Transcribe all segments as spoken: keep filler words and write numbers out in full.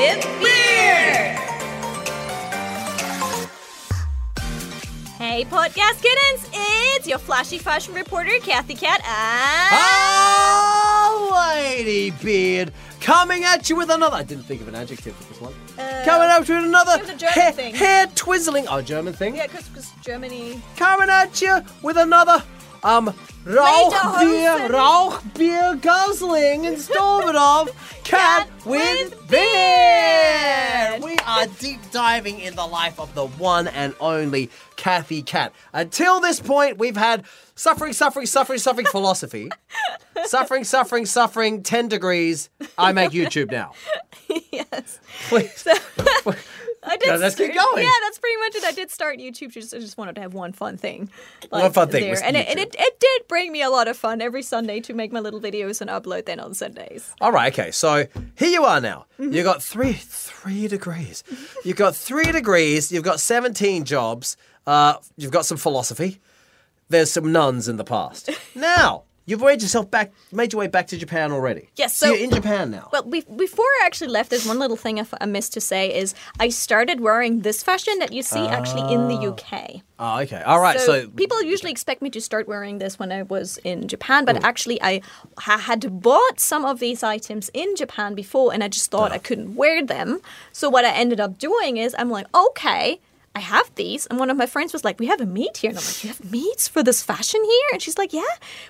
with beer! Hey, podcast kittens! It's your flashy fashion reporter, Cathy Cat, and... Oh, Ladybeard! Coming at you with another... I didn't think of an adjective for this one. Uh, Coming at you with another... It was a German ha- thing. Hair-twizzling... Oh, German thing? Yeah, because Germany... Coming at you with another... Um, Rauchbier, Rauchbier, guzzling, and Stormadov, Cat, Cat with, with Beer! We are deep diving in the life of the one and only Cathy Cat. Until this point, we've had suffering, suffering, suffering, suffering philosophy. Suffering, suffering, suffering, ten degrees, I make YouTube now. Yes. Please. I did no, let's start, keep going. Yeah, that's pretty much it. I did start YouTube. Just, I just wanted to have one fun thing. Like, one fun thing there. And, it, and it, it did bring me a lot of fun every Sunday to make my little videos and upload them on Sundays. All right, okay. So here you are now. Mm-hmm. You got three three degrees. You've got three degrees. You've got seventeen jobs. Uh, you've got some philosophy. There's some nuns in the past. Now... You've made yourself back, made your way back to Japan already. Yes, so, so you're in Japan now. Well, we, before I actually left, there's one little thing I, I missed to say is I started wearing this fashion that you see oh. actually in the U K. Oh, okay. All right. So, so people usually expect me to start wearing this when I was in Japan, but mm. actually I had bought some of these items in Japan before, and I just thought oh. I couldn't wear them. So what I ended up doing is I'm like, okay. I have these. And one of my friends was like, we have a meet here. And I'm like, you have meets for this fashion here? And she's like, yeah,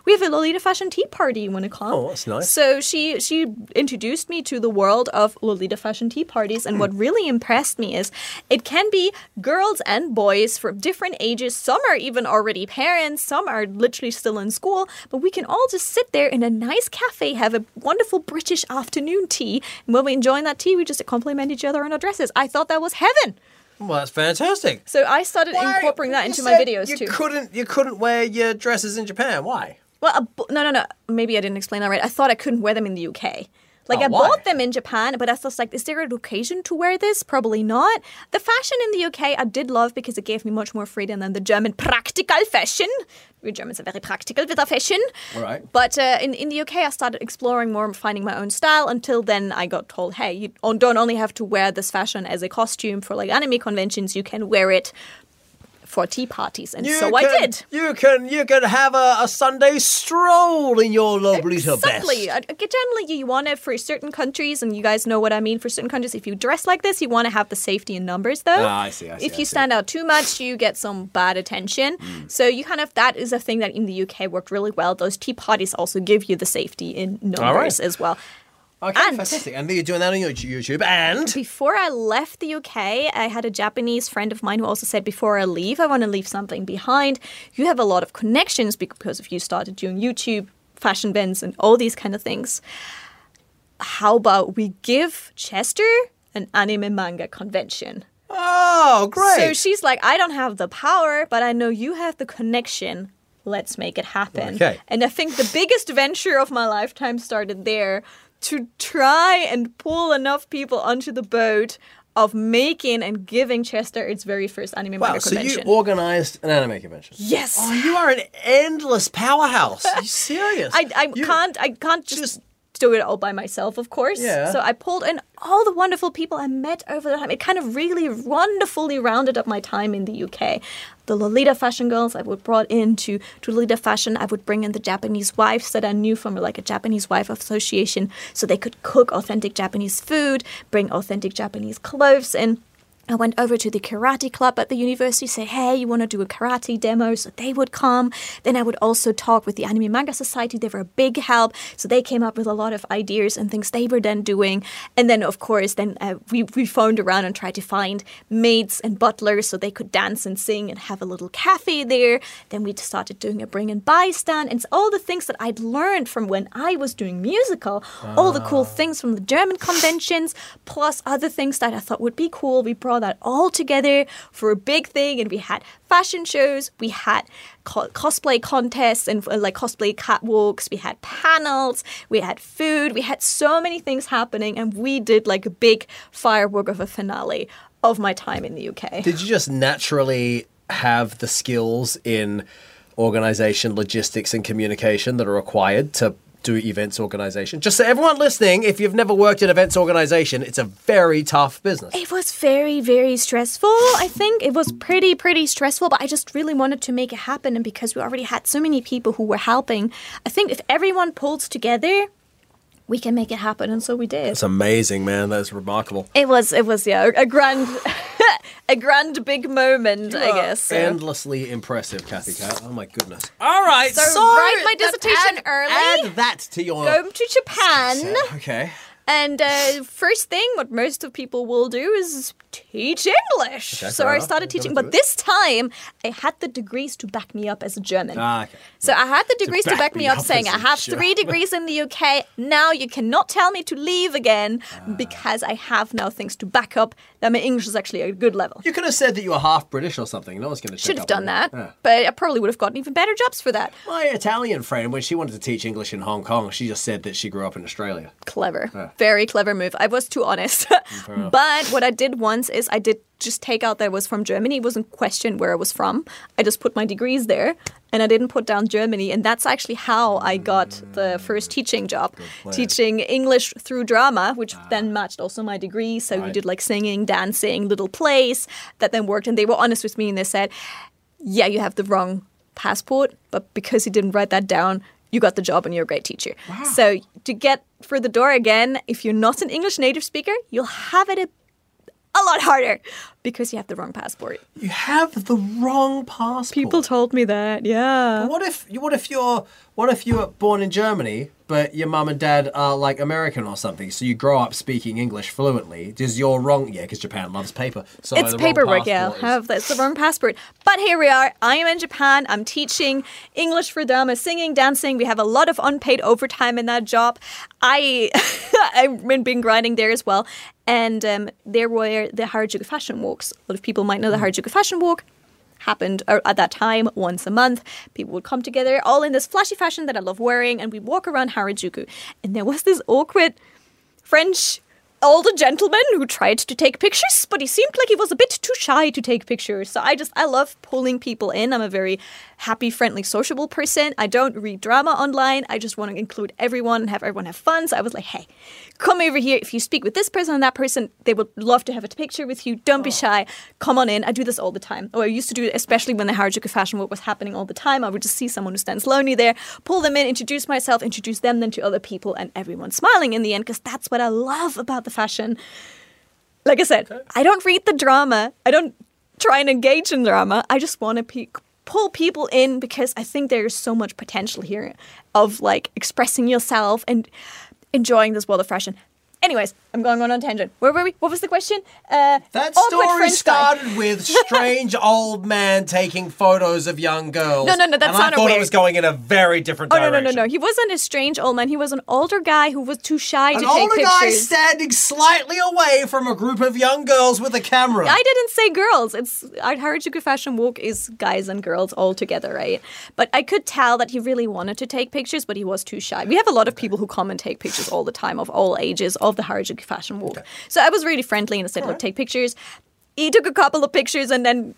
we have a Lolita fashion tea party. You want to come? Oh, that's nice. So she, she introduced me to the world of Lolita fashion tea parties. And what really impressed me is it can be girls and boys from different ages. Some are even already parents. Some are literally still in school. But we can all just sit there in a nice cafe, have a wonderful British afternoon tea. And when we enjoy that tea, we just compliment each other on our dresses. I thought that was heaven. Well, that's fantastic. So I started Why? incorporating that you into my videos you too. You couldn't, you couldn't wear your dresses in Japan. Why? Well, I, no, no, no. Maybe I didn't explain that right. I thought I couldn't wear them in the U K. Like, oh, I why? bought them in Japan, but I was just like, is there an occasion to wear this? Probably not. The fashion in the U K I did love because it gave me much more freedom than the German practical fashion. We Germans are very practical with our fashion. All right. But uh, in, in the U K, I started exploring more and finding my own style. Until then, I got told, hey, you don't only have to wear this fashion as a costume for, like, anime conventions. You can wear it for tea parties, and you so can, I did. You can you can have a, a Sunday stroll in your Lolita exactly. vest. Exactly. Generally, you want to, for certain countries, and you guys know what I mean, for certain countries, if you dress like this, you want to have the safety in numbers, though. Ah, I see, I see. If I you see. stand out too much, you get some bad attention. Mm. So you kind of, that is a thing that in the U K worked really well. Those tea parties also give you the safety in numbers All right. as well. Okay, and fantastic. And you're doing that on your YouTube. And before I left the U K, I had a Japanese friend of mine who also said, before I leave, I want to leave something behind. You have a lot of connections because if you started doing YouTube, fashion bends, and all these kind of things. How about we give Chester an anime manga convention? Oh, great. So she's like, I don't have the power, but I know you have the connection. Let's make it happen. Okay. And I think the biggest venture of my lifetime started there. To try and pull enough people onto the boat of making and giving Chester its very first anime wow, manga so convention. Wow, so you organised an anime convention? Yes. Oh, you are an endless powerhouse. Are you serious? I, I you can't I can't just, just do it all by myself, of course. Yeah. So I pulled in all the wonderful people I met over the time. It kind of really wonderfully rounded up my time in the U K. The Lolita fashion girls I would brought in to, to Lolita fashion. I would bring in the Japanese wives that I knew from like a Japanese wife association so they could cook authentic Japanese food, bring authentic Japanese clothes in. I went over to the karate club at the university, say, hey, you want to do a karate demo? So they would come. Then I would also talk with the Anime Manga Society. They were a big help. So they came up with a lot of ideas and things they were then doing. And then, of course, then uh, we, we phoned around and tried to find maids and butlers so they could dance and sing and have a little cafe there. Then we started doing a bring and buy stand. And it's all the things that I'd learned from when I was doing musical, ah. all the cool things from the German conventions, plus other things that I thought would be cool. We brought that all together for a big thing, and we had fashion shows, we had co- cosplay contests and uh, like cosplay catwalks, we had panels, we had food, we had so many things happening, and we did like a big firework of a finale of my time in the U K. Did you just naturally have the skills in organisation, logistics and communication that are required to do events organization. Just so everyone listening, if you've never worked in events organization, it's a very tough business. It was very, very stressful. I think it was pretty, pretty stressful, but I just really wanted to make it happen. And because we already had so many people who were helping, I think if everyone pulls together, we can make it happen. And so we did. That's amazing, man. That's remarkable. It was, it was, yeah, a grand... A grand big moment, I guess. So. Endlessly impressive, Cathy Cat. Oh my goodness! All right, so, so write my dissertation add, early. Add that to your. Go to Japan. Okay. And uh, first thing, what most of people will do is teach English. Okay, so I started teaching, but this time I had the degrees to back me up as a German. Ah, okay. So I had the degrees to back, to back me up, up saying I have German. three degrees in the U K. Now you cannot tell me to leave again ah. because I have now things to back up that my English is actually at a good level. You could have said that you were half British or something. No one's going to check Should have done that, yeah. but I probably would have gotten even better jobs for that. My Italian friend, when she wanted to teach English in Hong Kong, she just said that she grew up in Australia. Clever. Yeah. Very clever move. I was too honest. But what I did once is I did just take out that I was from Germany. It wasn't questioned where I was from. I just put my degrees there and I didn't put down Germany. And that's actually how I got the first teaching job, teaching English through drama, which ah. then matched also my degree. So right. we did like singing, dancing, little plays that then worked. And they were honest with me and they said, yeah, you have the wrong passport. But because you didn't write that down, you got the job and you're a great teacher. Wow. So to get through the door again, if you're not an English native speaker, you'll have it a, a lot harder because you have the wrong passport. You have the wrong passport. People told me that, yeah. But what if what if you're what if you were born in Germany, but your mum and dad are like American or something, so you grow up speaking English fluently? Does your wrong yeah, because Japan loves paper. So it's paperwork, yeah. Is... Have that's the wrong passport. But here we are. I am in Japan. I'm teaching English for drama, singing, dancing. We have a lot of unpaid overtime in that job. I I've been grinding there as well. And um, there were the Harajuku Fashion Walks. A lot of people might know the Harajuku Fashion Walk. Happened at that time once a month. People would come together all in this flashy fashion that I love wearing. And we'd walk around Harajuku. And there was this awkward French older gentleman who tried to take pictures. But he seemed like he was a bit too shy to take pictures. So I just, I love pulling people in. I'm a very happy, friendly, sociable person. I don't read drama online. I just want to include everyone and have everyone have fun. So I was like, hey, come over here. If you speak with this person and that person, they would love to have a picture with you. Don't be shy. Come on in. I do this all the time. Or I used to do it, especially when the Harajuku Fashion Walk was happening all the time. I would just see someone who stands lonely there, pull them in, introduce myself, introduce them then to other people, and everyone's smiling in the end because that's what I love about the fashion. Like I said, okay. I don't read the drama. I don't try and engage in drama. I just want to peek. pull people in because I think there's so much potential here of like expressing yourself and enjoying this world of fashion. Anyways, I'm going on a tangent. Where were we? What was the question? Uh, that story started with strange old man taking photos of young girls. No, no, no, that's not a weird. I thought it was going in a very different direction. Oh, no, no, no, no. He wasn't a strange old man. He was an older guy who was too shy to take pictures. An older guy standing slightly away from a group of young girls with a camera. I didn't say girls. It's Harajuku Fashion Walk is guys and girls all together, right? But I could tell that he really wanted to take pictures, but he was too shy. We have a lot of people who come and take pictures all the time of all ages, all of the Harajuku Fashion Walk. Okay. So I was really friendly and I said, look, take pictures. He took a couple of pictures and then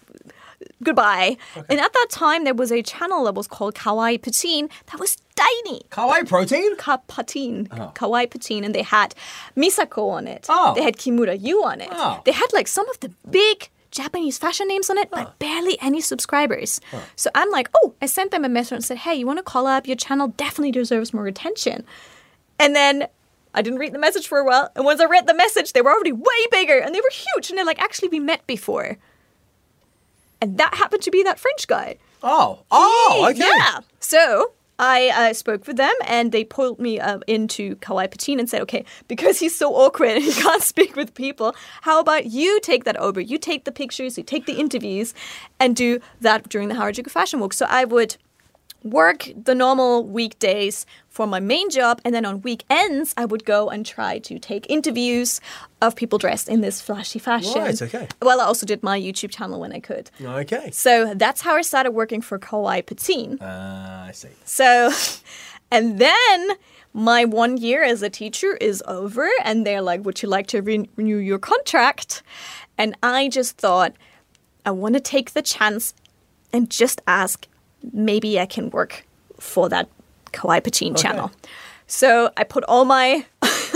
goodbye. Okay. And at that time, there was a channel that was called Kawaii Pateen that was tiny. Kawaii Protein? Ka- Pateen. Oh. Kawaii Pateen. And they had Misako on it. Oh. They had Kimura Yu on it. Oh. They had like some of the big Japanese fashion names on it, but oh. barely any subscribers. Oh. So I'm like, oh, I sent them a message and said, hey, you want to call up? Your channel definitely deserves more attention. And then I didn't read the message for a while. And once I read the message, they were already way bigger and they were huge. And they're like, actually, we met before. And that happened to be that French guy. Oh, oh, okay. Yeah. So I uh, spoke with them and they pulled me uh, into Kawaii Pateen and said, okay, because he's so awkward and he can't speak with people, how about you take that over? You take the pictures, you take the interviews and do that during the Harajuku Fashion Walk. So I would work the normal weekdays for my main job, and then on weekends I would go and try to take interviews of people dressed in this flashy fashion. Right, okay. Well, I also did my YouTube channel when I could. Okay. So that's how I started working for Kawaii Pateen. Ah, uh, I see. So, and then my one year as a teacher is over, and they're like, would you like to re- renew your contract? And I just thought, I want to take the chance and just ask, maybe I can work for that Kawaii Pateen okay. channel. So I put all my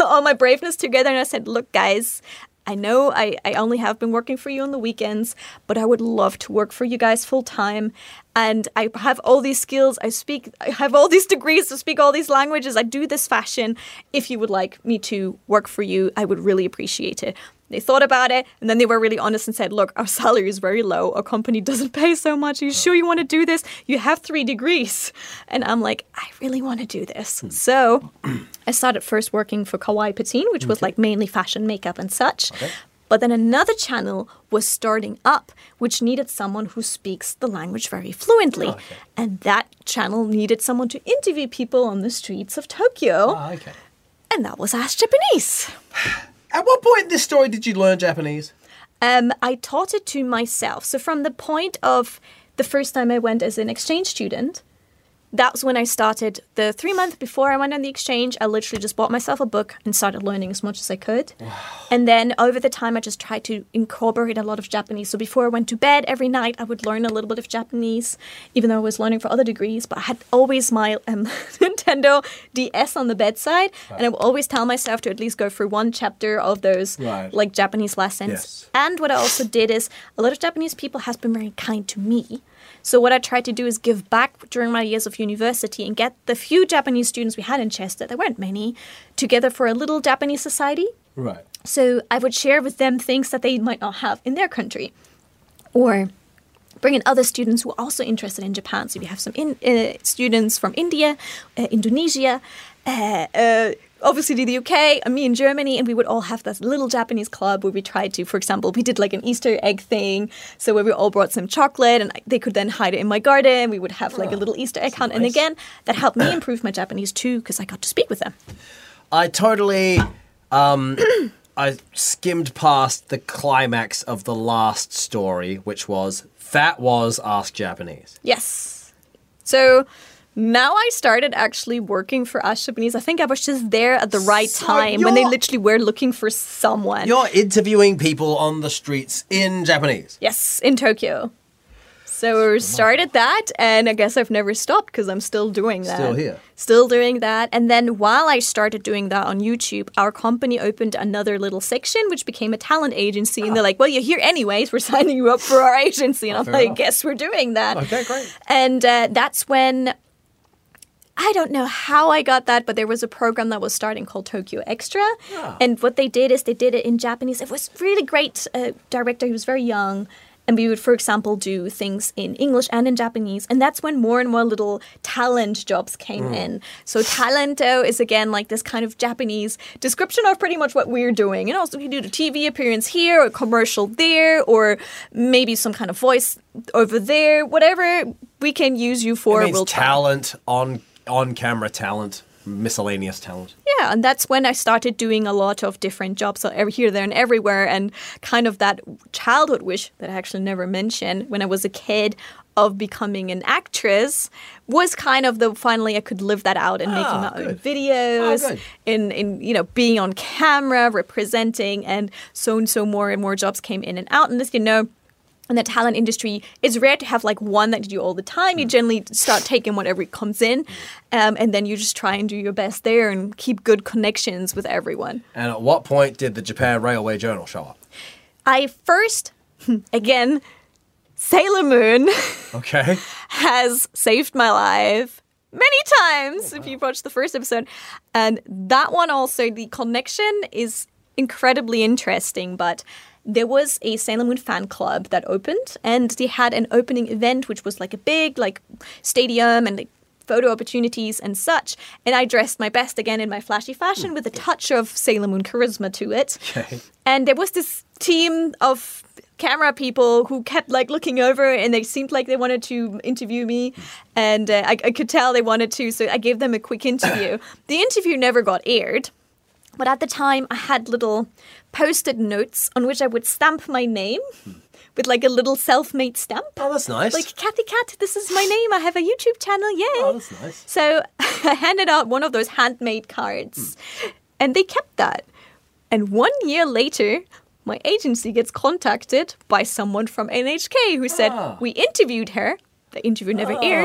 all my braveness together and I said, look, guys, I know I, I only have been working for you on the weekends, but I would love to work for you guys full time. And I have all these skills. I speak, I have all these degrees to speak all these languages. I do this fashion. If you would like me to work for you, I would really appreciate it. They thought about it, and then they were really honest and said, look, our salary is very low. Our company doesn't pay so much. Are you sure you want to do this? You have three degrees. And I'm like, I really want to do this. So I started first working for Kawaii Pateen, which okay. was like mainly fashion, makeup, and such. Okay. But then another channel was starting up, which needed someone who speaks the language very fluently. Oh, okay. And that channel needed someone to interview people on the streets of Tokyo. Oh, okay. And that was Ask Japanese. At what point in this story did you learn Japanese? Um, I taught it to myself. So from the point of the first time I went as an exchange student, that's when I started. The three months before I went on the exchange, I literally just bought myself a book and started learning as much as I could. Wow. And then over the time, I just tried to incorporate a lot of Japanese. So before I went to bed every night, I would learn a little bit of Japanese, even though I was learning for other degrees. But I had always my um, Nintendo D S on the bedside. Right. And I would always tell myself to at least go through one chapter of those right. like Japanese lessons. Yes. And what I also did is a lot of Japanese people has been very kind to me. So what I tried to do is give back during my years of university and get the few Japanese students we had in Chester, there weren't many, together for a little Japanese society. Right. So I would share with them things that they might not have in their country. Or bring in other students who are also interested in Japan. So we have some in, uh, students from India, uh, Indonesia, uh, uh, obviously the U K, and me in Germany, and we would all have this little Japanese club where we tried to, for example, we did like an Easter egg thing, so where we all brought some chocolate, and they could then hide it in my garden. We would have like a little Easter egg hunt, nice. And again, that helped me improve my Japanese too, because I got to speak with them. I totally... Um, I skimmed past the climax of the last story, which was, that was Ask Japanese. Yes. So... Now I started actually working for Ask Japanese. I think I was just there at the right so time when they literally were looking for someone. You're interviewing people on the streets in Japanese. Yes, in Tokyo. So I started that, and I guess I've never stopped because I'm still doing that. Still here. Still doing that. And then while I started doing that on YouTube, our company opened another little section, which became a talent agency. Ah. And they're like, well, you're here anyways. We're signing you up for our agency. And I'm Fair like, enough. Guess we're doing that. Okay, great. And uh, that's when... I don't know how I got that, but there was a program that was starting called Tokyo Extra. Yeah. And what they did is they did it in Japanese. It was really great uh, director. He was very young. And we would, for example, do things in English and in Japanese. And that's when more and more little talent jobs came mm. in. So talento is, again, like this kind of Japanese description of pretty much what we're doing. You know, so you do a T V appearance here, or a commercial there, or maybe some kind of voice over there. Whatever we can use you for. It means we'll talent try. on on-camera talent, miscellaneous talent. Yeah, and that's when I started doing a lot of different jobs here, there, and everywhere, and kind of that childhood wish that I actually never mentioned when I was a kid of becoming an actress was kind of the, finally I could live that out in ah, making my good. own videos, ah, in, in, you know, being on camera, representing, and so and so more and more jobs came in and out. And this, you know, in the talent industry, it's rare to have like one that you do all the time. You generally start taking whatever comes in, um, and then you just try and do your best there and keep good connections with everyone. And at what point did the Japan Railway Journal show up? I first, again, Sailor Moon okay. has saved my life many times, oh, wow. if you've watched the first episode. And that one also, the connection is incredibly interesting, but... There was a Sailor Moon fan club that opened, and they had an opening event, which was like a big like stadium and like photo opportunities and such. And I dressed my best again in my flashy fashion with a touch of Sailor Moon charisma to it. Okay. And there was this team of camera people who kept like looking over, and they seemed like they wanted to interview me. And uh, I-, I could tell they wanted to, so I gave them a quick interview. The interview never got aired. But at the time, I had little post-it notes on which I would stamp my name with like a little self-made stamp. Oh, that's nice. Like, Cathy Cat, this is my name. I have a YouTube channel. Yay. Oh, that's nice. So I handed out one of those handmade cards mm. and they kept that. And one year later, my agency gets contacted by someone from N H K who said, ah. we interviewed her. The interview never oh. aired,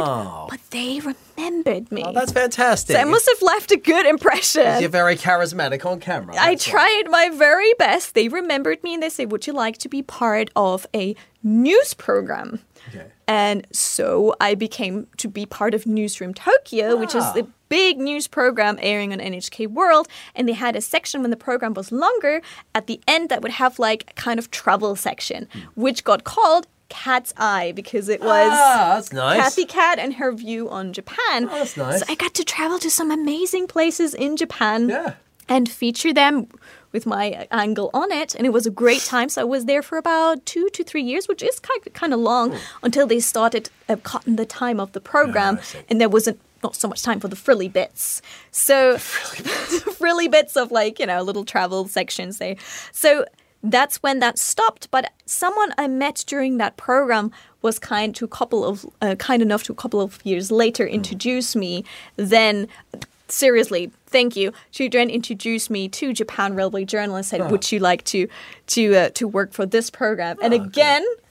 but they remembered me. Oh, that's fantastic. So I must have left a good impression. You're very charismatic on camera. I tried why. my very best. They remembered me and they said, would you like to be part of a news program? Okay. And so I became to be part of Newsroom Tokyo, ah. which is the big news program airing on N H K World. And they had a section when the program was longer at the end that would have like a kind of travel section, mm. which got called Cat's Eye because it was ah, that's nice. Cathy Cat and her view on Japan. Oh, that's nice. So I got to travel to some amazing places in Japan yeah. and feature them with my angle on it, and it was a great time. So I was there for about two to three years, which is kind of long, Ooh. until they started uh, cutting the time of the program, yeah, and there wasn't not so much time for the frilly bits. So frilly bits, frilly bits of like, you know, little travel sections there. So that's when that stopped. But someone I met during that program was kind to a couple of uh, kind enough to a couple of years later introduce mm. me. Then. Seriously, thank you. She then introduced me to Japan Railway Journal and said, oh. would you like to to uh, to work for this program? Oh, and again, okay.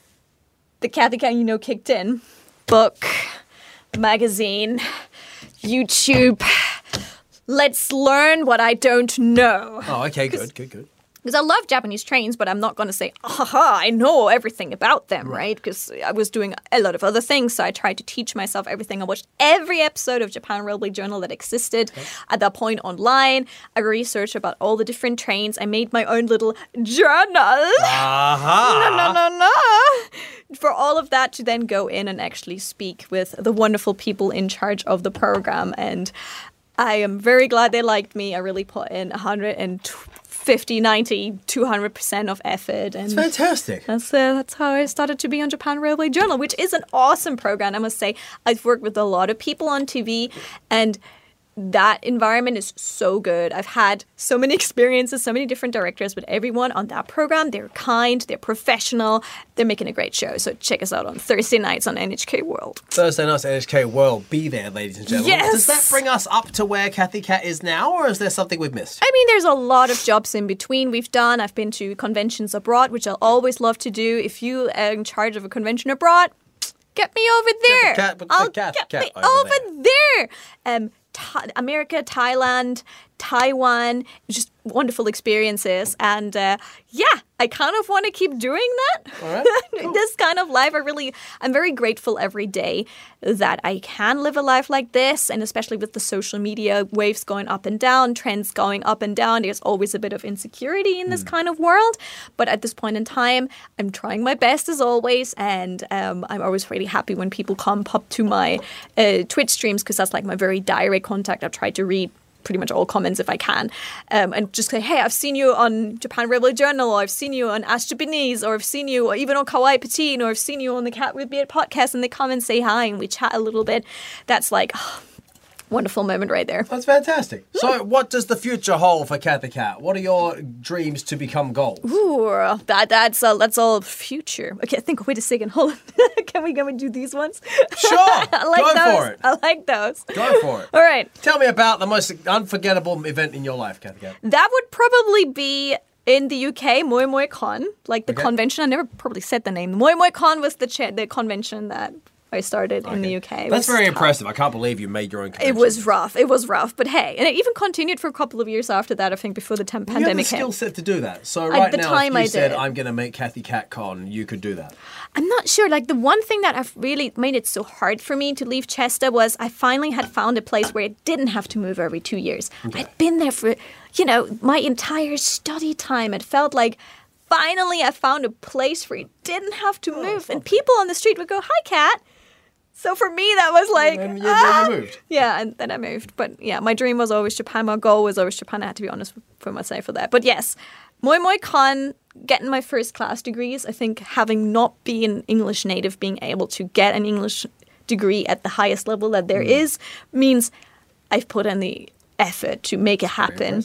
the Cathy Cat, you know, kicked in. Book, magazine, YouTube. Let's learn what I don't know. Oh, okay, good, good, good. Because I love Japanese trains, but I'm not going to say, aha, I know everything about them, right? Because I was doing a lot of other things, so I tried to teach myself everything. I watched every episode of Japan Railway Journal that existed okay. at that point online. I researched about all the different trains. I made my own little journal. Uh-huh. No, no, no, no. For all of that to then go in and actually speak with the wonderful people in charge of the program. And I am very glad they liked me. I really put in one hundred twenty fifty, ninety, two hundred percent of effort. And that's fantastic. That's, uh, that's how I started to be on Japan Railway Journal, which is an awesome program, I must say. I've worked with a lot of people on T V, and that environment is so good. I've had so many experiences, so many different directors, but everyone on that program, they're kind, they're professional, they're making a great show. So check us out on Thursday nights on N H K World. Thursday nights on N H K World. Be there, ladies and gentlemen. Yes! Does that bring us up to where Cathy Cat is now, or is there something we've missed? I mean, there's a lot of jobs in between we've done. I've been to conventions abroad, which I'll always love to do. If you are in charge of a convention abroad, get me over there. Get the cat, I'll the cat, get cat me over there. there. Um, Th- America, Thailand, Taiwan, just wonderful experiences. And uh, yeah, I kind of want to keep doing that. All right, cool. This kind of life, I really, I'm very grateful every day that I can live a life like this. And especially with the social media waves going up and down, trends going up and down, there's always a bit of insecurity in this mm. kind of world. But at this point in time, I'm trying my best as always. And um, I'm always really happy when people come pop to my uh, Twitch streams, because that's like my very direct contact. I've tried to read pretty much all comments if I can, um, and just say, hey, I've seen you on Japan Railway Journal, or I've seen you on Ask Japanese, or I've seen you or even on Kawaii Pateen, or I've seen you on the Cat with Beard podcast, and they come and say hi and we chat a little bit. That's like oh, wonderful moment right there. That's fantastic. Mm. So what does the future hold for Cathy Cat? What are your dreams to become goals? Ooh, that, that's, uh, that's all future. Okay, I think, wait a second, hold on. Can we go and do these ones? Sure, I like go those. for it. I like those. Go for it. All right. Tell me about the most unforgettable event in your life, Cathy Cat. That would probably be in the U K, Moi Moi Con, like the okay. convention. I never probably said the name. Moi Moi Con was the cha- the convention that I started okay. in the U K. That's very tough. Impressive. I can't believe you made your own connection. It was rough. It was rough. But hey, and it even continued for a couple of years after that, I think, before the tem- pandemic hit. You had the skill set to do that. So right now, if you I said, did. I'm going to make Cathy Cat Con, you could do that. I'm not sure. Like, the one thing that I've really made it so hard for me to leave Chester was I finally had found a place where I didn't have to move every two years. Okay. I'd been there for, you know, my entire study time. It felt like finally I found a place where you didn't have to oh, move. And people on the street would go, hi, Cat. So for me, that was like, and then, ah! then you moved. Yeah, and then I moved. But yeah, my dream was always Japan. My goal was always Japan. I had to be honest for myself for that. But yes, Moi Moi Con, getting my first class degrees. I think having not been English native, being able to get an English degree at the highest level that there mm. is means I've put in the effort to make it happen.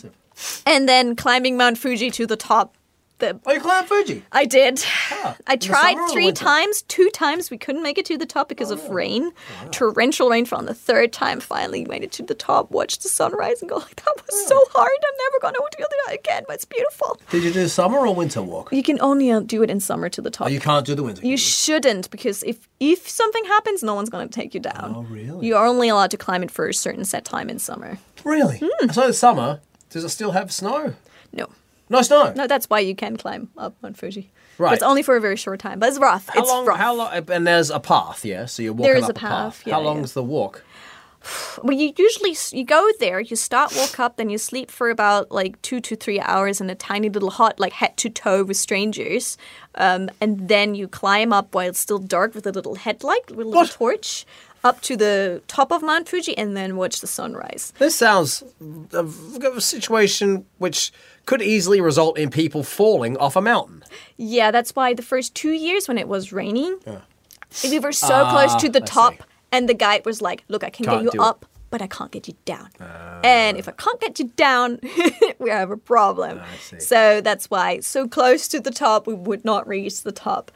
And then climbing Mount Fuji to the top. The, oh, you climbed Fuji? I did. Ah, I tried three times. Two times we couldn't make it to the top because oh, of rain. Wow. Torrential rainfall. On the third time, finally made it to the top, watched the sunrise and go, like, that was oh. so hard. I'm never going to do that I can, but it's beautiful. Did you do summer or winter walk? You can only uh, do it in summer to the top. Oh, you can't do the winter. You, you shouldn't, because if, if something happens, no one's going to take you down. Oh, really? You are only allowed to climb it for a certain set time in summer. Really? Mm. So in summer, does it still have snow? No. No snow? No, that's why you can climb up Mount Fuji. Right. It's only for a very short time, but it's rough. How it's long, rough. How long, and there's a path, yeah? So you're walking there is up a path. A path. Yeah, how long yeah. is the walk? Well, you usually, you go there, you start, walk up, then you sleep for about like two to three hours in a tiny little hut, like head to toe with strangers. Um, and then you climb up while it's still dark with a little headlight, with a little what? torch, up to the top of Mount Fuji and then watch the sunrise. This sounds a, a situation which could easily result in people falling off a mountain. Yeah, that's why the first two years when it was raining, yeah. we were so uh, close to the top. See. And the guide was like, look, I can can't get you up, it. but I can't get you down. Uh, and if I can't get you down, we have a problem. So that's why so close to the top, we would not reach the top.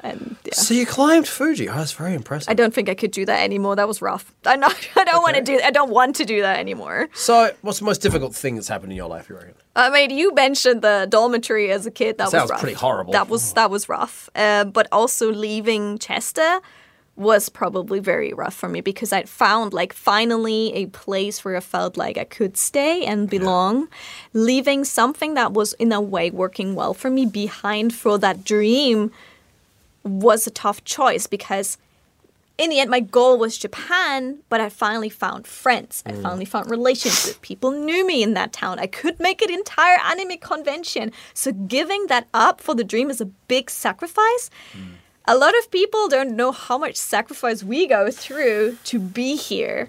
And, yeah. So you climbed Fuji. Oh, that's very impressive. I don't think I could do that anymore. That was rough. I not, I don't okay. want to do. I don't want to do that anymore. So, what's the most difficult thing that's happened in your life? You reckon? I mean, you mentioned the dormitory as a kid. That, that was sounds rough. pretty horrible. That was oh. that was rough. Uh, but also leaving Chester was probably very rough for me because I'd found like finally a place where I felt like I could stay and belong, yeah. leaving something that was in a way working well for me behind for that dream was a tough choice because in the end my goal was Japan, but I finally found friends. I mm. finally found relationships. People knew me in that town. I could make an entire anime convention. So giving that up for the dream is a big sacrifice. Mm. A lot of people don't know how much sacrifice we go through to be here.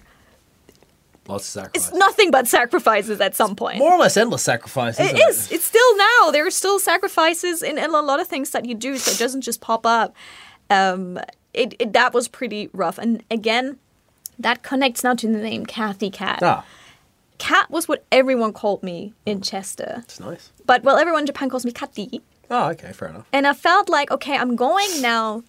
Lots of sacrifices. It's nothing but sacrifices at some point. It's more or less endless sacrifices. It is. It? It's still now. There are still sacrifices in, in a lot of things that you do, so it doesn't just pop up. Um, it, it that was pretty rough. And again, that connects now to the name Cathy Cat. Ah. Cat was what everyone called me in Chester. That's nice. But, well, everyone in Japan calls me Cathy. Oh, okay, fair enough. And I felt like, okay, I'm going now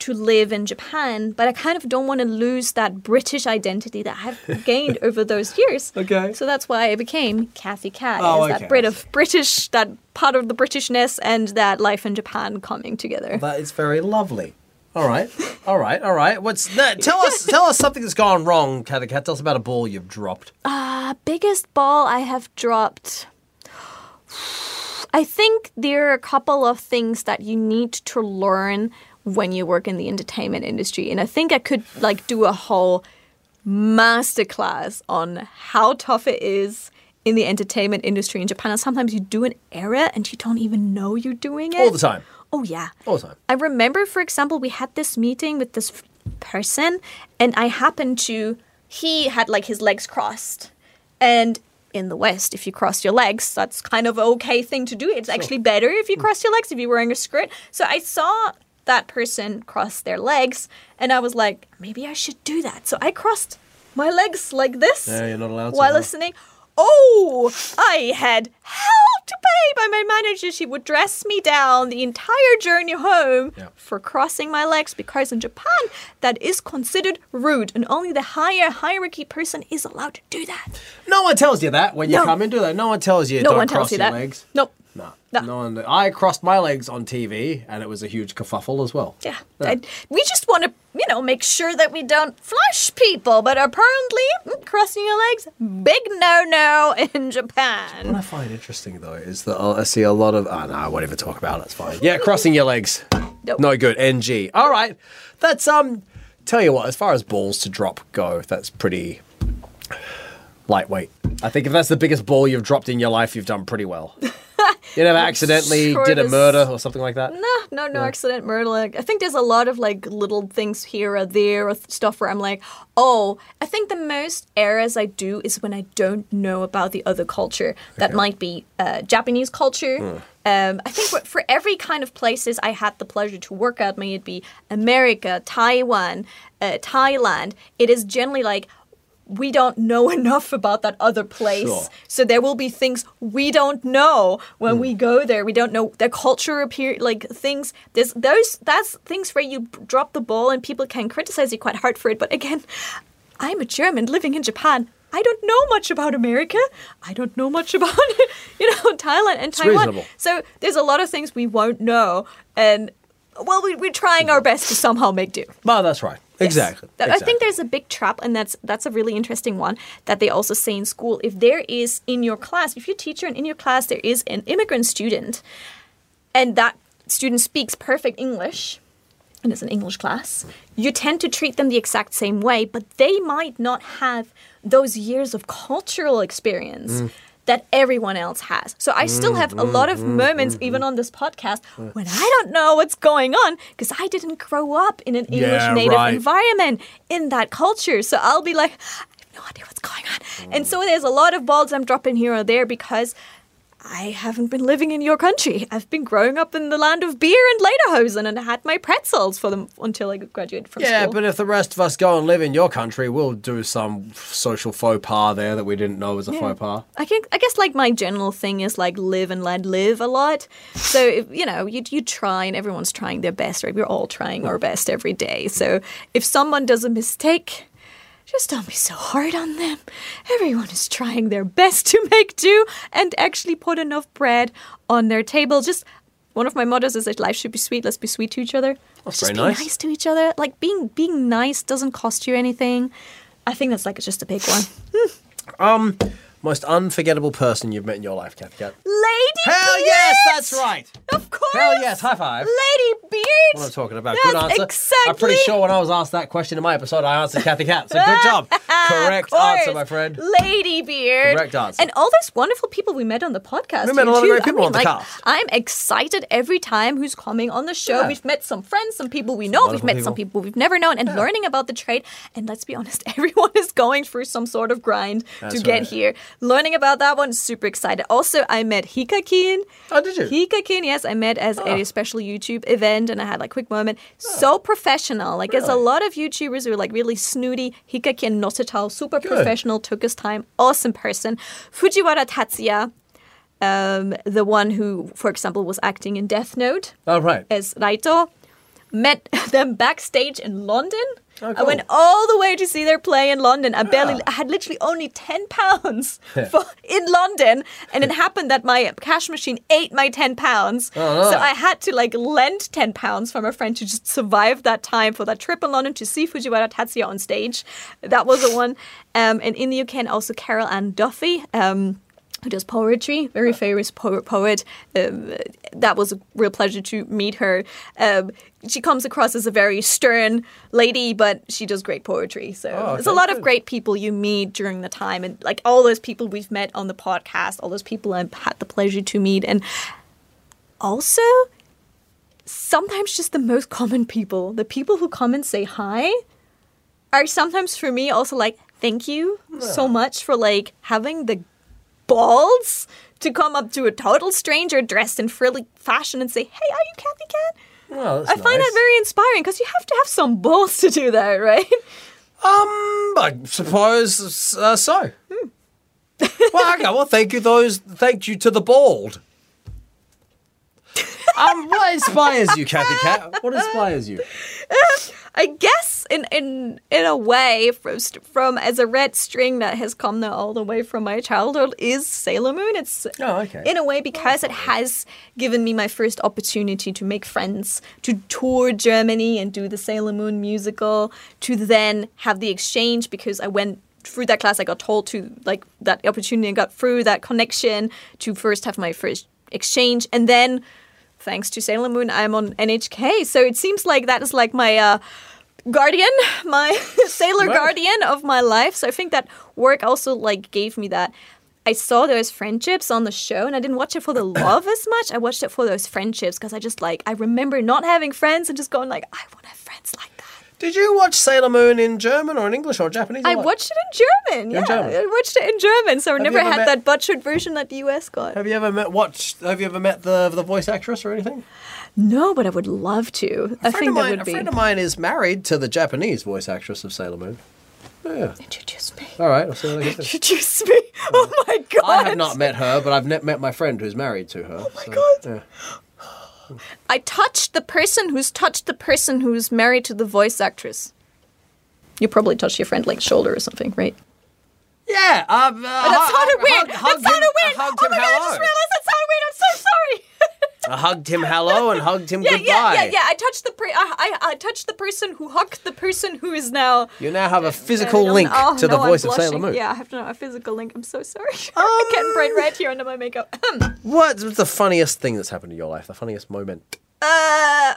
to live in Japan, but I kind of don't want to lose that British identity that I've gained over those years. Okay. So that's why I became Cathy Cat. Oh, okay. That Brit of British, that part of the Britishness and that life in Japan coming together. That is very lovely. All right, all right, all right. What's that? Tell us, tell us something that's gone wrong, Cathy Cat. Tell us about a ball you've dropped. Ah, uh, biggest ball I have dropped. I think there are a couple of things that you need to learn when you work in the entertainment industry. And I think I could like do a whole masterclass on how tough it is in the entertainment industry in Japan. And sometimes you do an error and you don't even know you're doing it. All the time. Oh, yeah. All the time. I remember, for example, we had this meeting with this f- person and I happened to, he had like his legs crossed and in the West, if you cross your legs, that's kind of an okay thing to do. It's sure. actually better if you cross your legs, if you're wearing a skirt. So I saw that person cross their legs, and I was like, maybe I should do that. So I crossed my legs like this yeah, you're not allowed while to listening. Oh, I had hell to pay by my manager. She would dress me down the entire journey home yeah. for crossing my legs because in Japan, that is considered rude and only the higher hierarchy person is allowed to do that. No one tells you that when you no. come and do that. No one tells you no don't one cross tells you your that. legs. Nope. No. no. no one, I crossed my legs on T V and it was a huge kerfuffle as well. Yeah. yeah. I, we just want to, you know, make sure that we don't flush people, but apparently crossing your legs, big no-no in Japan. What I find interesting, though, is that I see a lot of, oh, no, I won't even talk about it, it's fine. Yeah, crossing your legs. Nope. No good, N G. All right. That's, um, tell you what, as far as balls to drop go, that's pretty lightweight. I think if that's the biggest ball you've dropped in your life, you've done pretty well. You never accidentally did a murder or something like that? No, no, no, no. accident, murder. Like, I think there's a lot of like little things here or there or th- stuff where I'm like, oh, I think the most errors I do is when I don't know about the other culture. Okay. That might be uh, Japanese culture. Mm. Um, I think for, for every kind of places I had the pleasure to work at, may it be America, Taiwan, uh, Thailand, it is generally like, we don't know enough about that other place. Sure. So there will be things we don't know when mm. we go there. We don't know their culture, appear, like things. There's those that's things where you drop the ball and people can criticize you quite hard for it. But again, I'm a German living in Japan. I don't know much about America. I don't know much about, you know, Thailand and Taiwan. So there's a lot of things we won't know. And, well, we, we're trying our best to somehow make do. Well, that's right. Yes. Exactly. exactly. I think there's a big trap, and that's that's a really interesting one that they also say in school. If there is in your class, if you're a teacher and in your class there is an immigrant student, and that student speaks perfect English, and it's an English class, you tend to treat them the exact same way, but they might not have those years of cultural experience mm. that everyone else has. So I still have a lot of moments, even on this podcast, when I don't know what's going on because I didn't grow up in an English yeah, native right. environment in that culture. So I'll be like, I have no idea what's going on. And so there's a lot of balls I'm dropping here or there because I haven't been living in your country. I've been growing up in the land of beer and lederhosen and had my pretzels for them until I graduated from yeah, school. Yeah, but if the rest of us go and live in your country, we'll do some social faux pas there that we didn't know was a yeah. faux pas. I, can, I guess like my general thing is like live and let live a lot. So, if, you know, you, you try and everyone's trying their best, right? We're all trying our best every day. So if someone does a mistake, just don't be so hard on them. Everyone is trying their best to make do and actually put enough bread on their table. Just one of my mottos is that life should be sweet. Let's be sweet to each other. That's just very be nice. nice to each other. Like being being nice doesn't cost you anything. I think that's like just a big one. um, most unforgettable person you've met in your life, Cathy Cat. Ladybeard. Hell Beard! Yes, that's right. Of course. Hell yes, high five. Ladybeard. What I'm talking about. That's good answer. Exactly. I'm pretty sure when I was asked that question in my episode, I answered Cathy Cat. So good job. Correct answer, my friend. Ladybeard. Correct answer. And all those wonderful people we met on the podcast. We met a lot too. of great people I mean, on the like, cast. I'm excited every time who's coming on the show. Yeah. We've met some friends, some people we know. We've met people. some people we've never known and yeah. learning about the trade. And let's be honest, everyone is going through some sort of grind That's to right. get here. Learning about that one, super excited. Also, I met Hikakin. Oh, did you? Hikakin, yes. I met as oh. at a special YouTube event and I had like a quick moment. Oh. So professional. Like really? There's a lot of YouTubers who are like really snooty. Hikakin not at all. Super Good. professional. Took his time. Awesome person. Fujiwara Tatsuya. Um, the one who, for example, was acting in Death Note. Oh, right. As Raito. Met them backstage in London. Oh, cool. I went all the way to see their play in London. I barely, I had literally only ten pounds for, in London. And it happened that my cash machine ate my ten pounds. Oh, no. So I had to like lend ten pounds from a friend to just survive that time for that trip in London to see Fujiwara Tatsuya on stage. That was the one. Um, and in the U K, and also Carol Ann Duffy, um, who does poetry, very famous poet. poet. Um, that was a real pleasure to meet her. Um, she comes across as a very stern lady, but she does great poetry. So oh, okay. there's a lot of great people you meet during the time. And like all those people we've met on the podcast, all those people I've had the pleasure to meet. And also, sometimes just the most common people, the people who come and say hi, are sometimes for me also like, thank you yeah. so much for like having the balls to come up to a total stranger dressed in frilly fashion and say, hey, are you Cathy Cat? Well, that's I nice. find that very inspiring because you have to have some balls to do that, right? Um, I suppose uh, so. Hmm. Well, okay, well, thank you those, thank you to the bald. Um, what inspires you, Cathy Cat? What inspires you? I guess in in in a way, from, from as a red string that has come there all the way from my childhood is Sailor Moon. It's oh, okay. in a way because oh, it has given me my first opportunity to make friends, to tour Germany and do the Sailor Moon musical, to then have the exchange because I went through that class. I got told to like that opportunity and got through that connection to first have my first exchange and then. Thanks to Sailor Moon, I'm on N H K. So it seems like that is like my uh, guardian, my sailor right. guardian of my life. So I think that work also like gave me that. I saw those friendships on the show and I didn't watch it for the love as much. I watched it for those friendships because I just like, I remember not having friends and just going like, I want to have friends like that. Did you watch Sailor Moon in German or in English or Japanese? Or I what? watched it in German. Yeah, in German. I watched it in German, so I have never had met... that butchered version that the U S got. Have you ever met watched? Have you ever met the the voice actress or anything? No, but I would love to. A I think mine, that would a be. A friend of mine is married to the Japanese voice actress of Sailor Moon. Yeah. Introduce me. All right, I'll see you later. Introduce me. Oh my god! I have not met her, but I've met my friend who's married to her. Oh my so, god. Yeah. I touched the person who's touched the person who's married to the voice actress. You probably touched your friend like shoulder or something, right? Yeah. Um, uh, that's hard to win. That's hard to win. Oh my god, I just realized that's hard I hugged him hello and hugged him yeah, goodbye. Yeah, yeah, yeah. I touched the pre- I, I I touched the person who hugged the person who is now. You now have a physical link oh, to no, the voice of Sailor Moon. Yeah, I have to know a physical link. I'm so sorry. Um, I'm getting bright red here under my makeup. What's the funniest thing that's happened in your life? The funniest moment? Uh,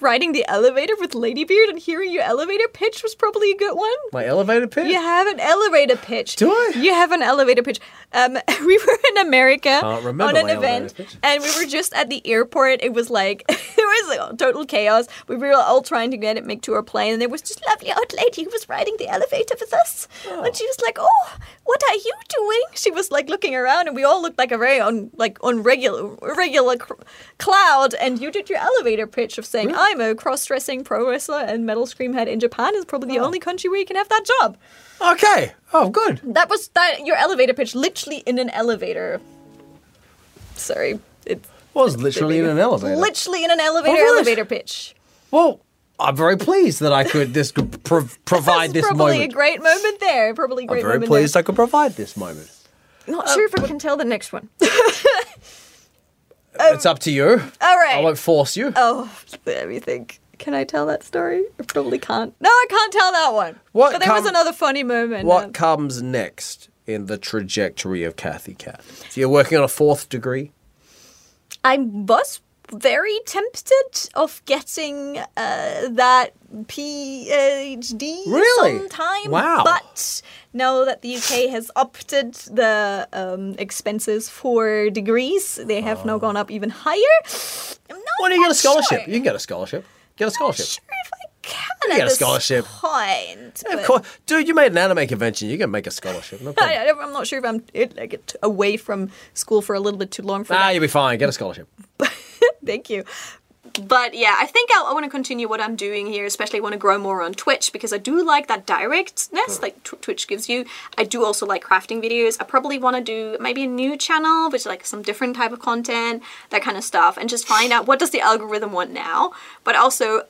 riding the elevator with Ladybeard and hearing your elevator pitch was probably a good one. My elevator pitch? You have an elevator pitch. Do I? You have an elevator pitch. Um, we were in America on an event and we were just at the airport. It was like, it was like total chaos. We were all trying to get it make to our plane and there was this lovely old lady who was riding the elevator with us. Oh. And she was like, oh, what are you doing? She was like looking around and we all looked like a very un, like irregular regular cr- cloud and you did your elevator pitch of saying, really? I'm a cross-dressing pro wrestler and metal screamhead in Japan is probably the oh. only country where you can have that job. Okay. Oh, good. That was that your elevator pitch, literally in an elevator. Sorry. It was literally in an elevator. Literally in an elevator, oh, elevator pitch. Well, I'm very pleased that I could this could pro- provide this moment. Probably a great moment there. Probably a great moment there. I'm very pleased there. I could provide this moment. Not um, sure if I can tell the next one. Um, it's up to you. All right. I won't force you. Oh, let me think. Can I tell that story? I probably can't. No, I can't tell that one. What but there com- was another funny moment. What um, comes next in the trajectory of Cathy Cat? So you're working on a fourth degree? I was very tempted of getting uh, that PhD really? sometime. Wow. But now that the U K has upped the um, expenses for degrees, they have oh. now gone up even higher. I'm not well, you get a scholarship. Sure. You can get a scholarship. Get a scholarship. I'm sure if I can you get a scholarship. Point, yeah, of course. Dude, you made an anime convention. You can make a scholarship. No problem. I, I'm not sure if I'm it, I get away from school for a little bit too long. For ah, that. You'll be fine. Get a scholarship. Thank you. But yeah, I think I'll, I want to continue what I'm doing here, especially I want to grow more on Twitch because I do like that directness, like tw- Twitch gives you. I do also like crafting videos. I probably want to do maybe a new channel, which is like some different type of content, that kind of stuff, and just find out what does the algorithm want now, but also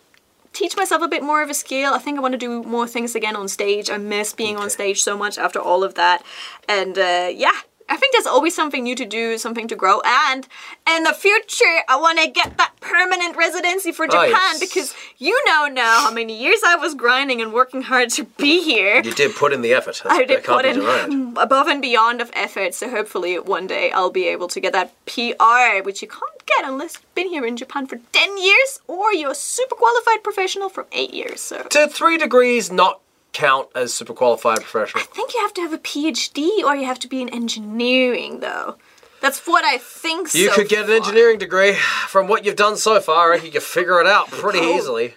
teach myself a bit more of a skill. I think I want to do more things again on stage. I miss being okay. on stage so much after all of that. And uh, yeah. I think there's always something new to do, something to grow, and in the future, I want to get that permanent residency for Japan, oh, yes. because you know now how many years I was grinding and working hard to be here. You did put in the effort. That's, I did put in denied. above and beyond of effort, so hopefully one day I'll be able to get that P R, which you can't get unless you've been here in Japan for ten years, or you're a super qualified professional from eight years. So. To three degrees, not count as super qualified professional. I think you have to have a P H D or you have to be in engineering though. That's what I think so. You could get an engineering degree. From what you've done so far, I reckon you can figure it out pretty oh. easily.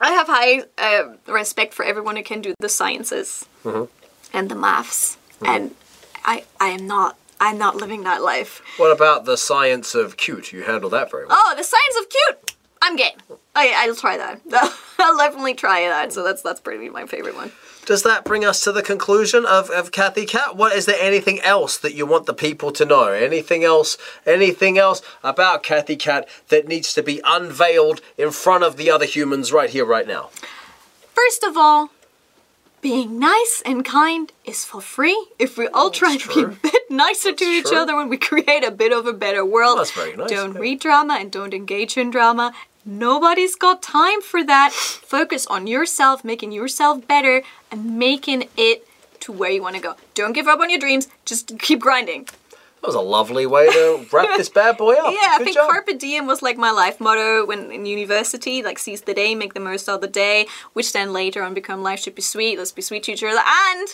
I have high uh, respect for everyone who can do the sciences mm-hmm. and the maths mm-hmm. and I I am not I'm not living that life. What about the science of cute? You handle that very well. Oh, the science of cute! I'm game. I, I'll try that. I'll definitely try that. So that's that's pretty my favorite one. Does that bring us to the conclusion of, of Cathy Cat? What is there anything else that you want the people to know? Anything else? Anything else about Cathy Cat that needs to be unveiled in front of the other humans right here, right now? First of all, being nice and kind is for free. If we all that's try to true. be a bit nicer that's to each true. other when we create a bit of a better world, that's very nice. Don't read drama and don't engage in drama. Nobody's got time for that. Focus on yourself, making yourself better, and making it to where you want to go. Don't give up on your dreams. Just keep grinding. That was a lovely way to wrap this bad boy up. Yeah, Good I think job. Carpe Diem was like my life motto when in university, like seize the day, make the most of the day, which then later on become life should be sweet, let's be sweet to each other, and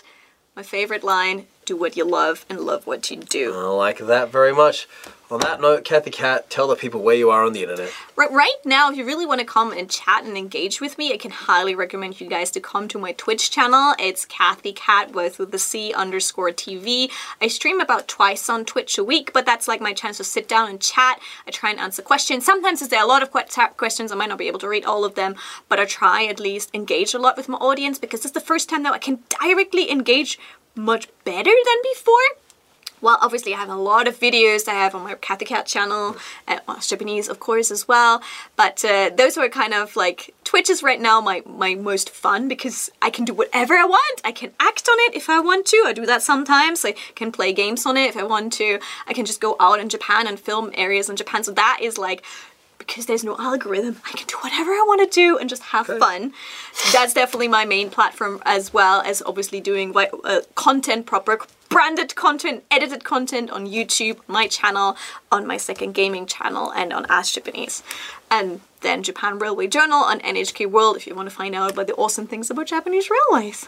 my favorite line, do what you love and love what you do. I like that very much. On that note, Cathy Cat, tell the people where you are on the internet. Right, right now, if you really want to come and chat and engage with me, I can highly recommend you guys to come to my Twitch channel. It's Cathy Cat with, with the C underscore T V. I stream about twice on Twitch a week, but that's like my chance to sit down and chat. I try and answer questions. Sometimes if there are a lot of questions, I might not be able to read all of them, but I try at least engage a lot with my audience because it's the first time that I can directly engage much better than before. Well, obviously I have a lot of videos I have on my Cathy Cat channel, and Ask Japanese of course as well, but uh, those were kind of like, Twitch is right now my, my most fun because I can do whatever I want, I can act on it if I want to, I do that sometimes, I can play games on it if I want to, I can just go out in Japan and film areas in Japan, so that is like, because there's no algorithm, I can do whatever I want to do and just have okay. fun. That's definitely my main platform, as well as obviously doing uh, content, proper branded content, edited content on YouTube, my channel, on my second gaming channel, and on Ask Japanese. And then Japan Railway Journal on N H K World if you want to find out about the awesome things about Japanese railways.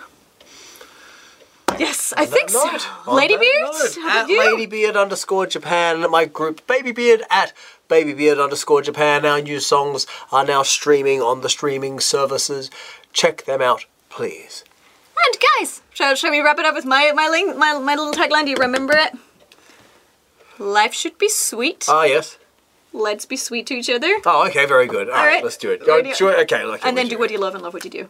Yes, on I think note, so. Ladybeard? At Ladybeard underscore Japan, my group Babybeard at Babybeard underscore Japan. Our new songs are now streaming on the streaming services. Check them out, please. And guys, shall, shall we wrap it up with my my link, my, my little tagline? Do you remember it? Life should be sweet. Ah, yes. Let's be sweet to each other. Oh, okay, very good. All, All right, right, let's do it. Go, do it. Okay, okay. And then do what you love and love what you do.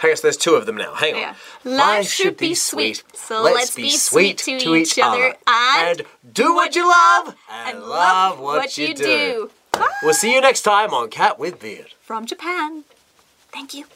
I guess there's two of them now. Hang on. Yeah. Life, Life should be sweet, sweet. so let's, let's be sweet, sweet to, to each other, and, and do what you love, and love what, what you do. do. We'll see you next time on Cat with Beard. From Japan. Thank you.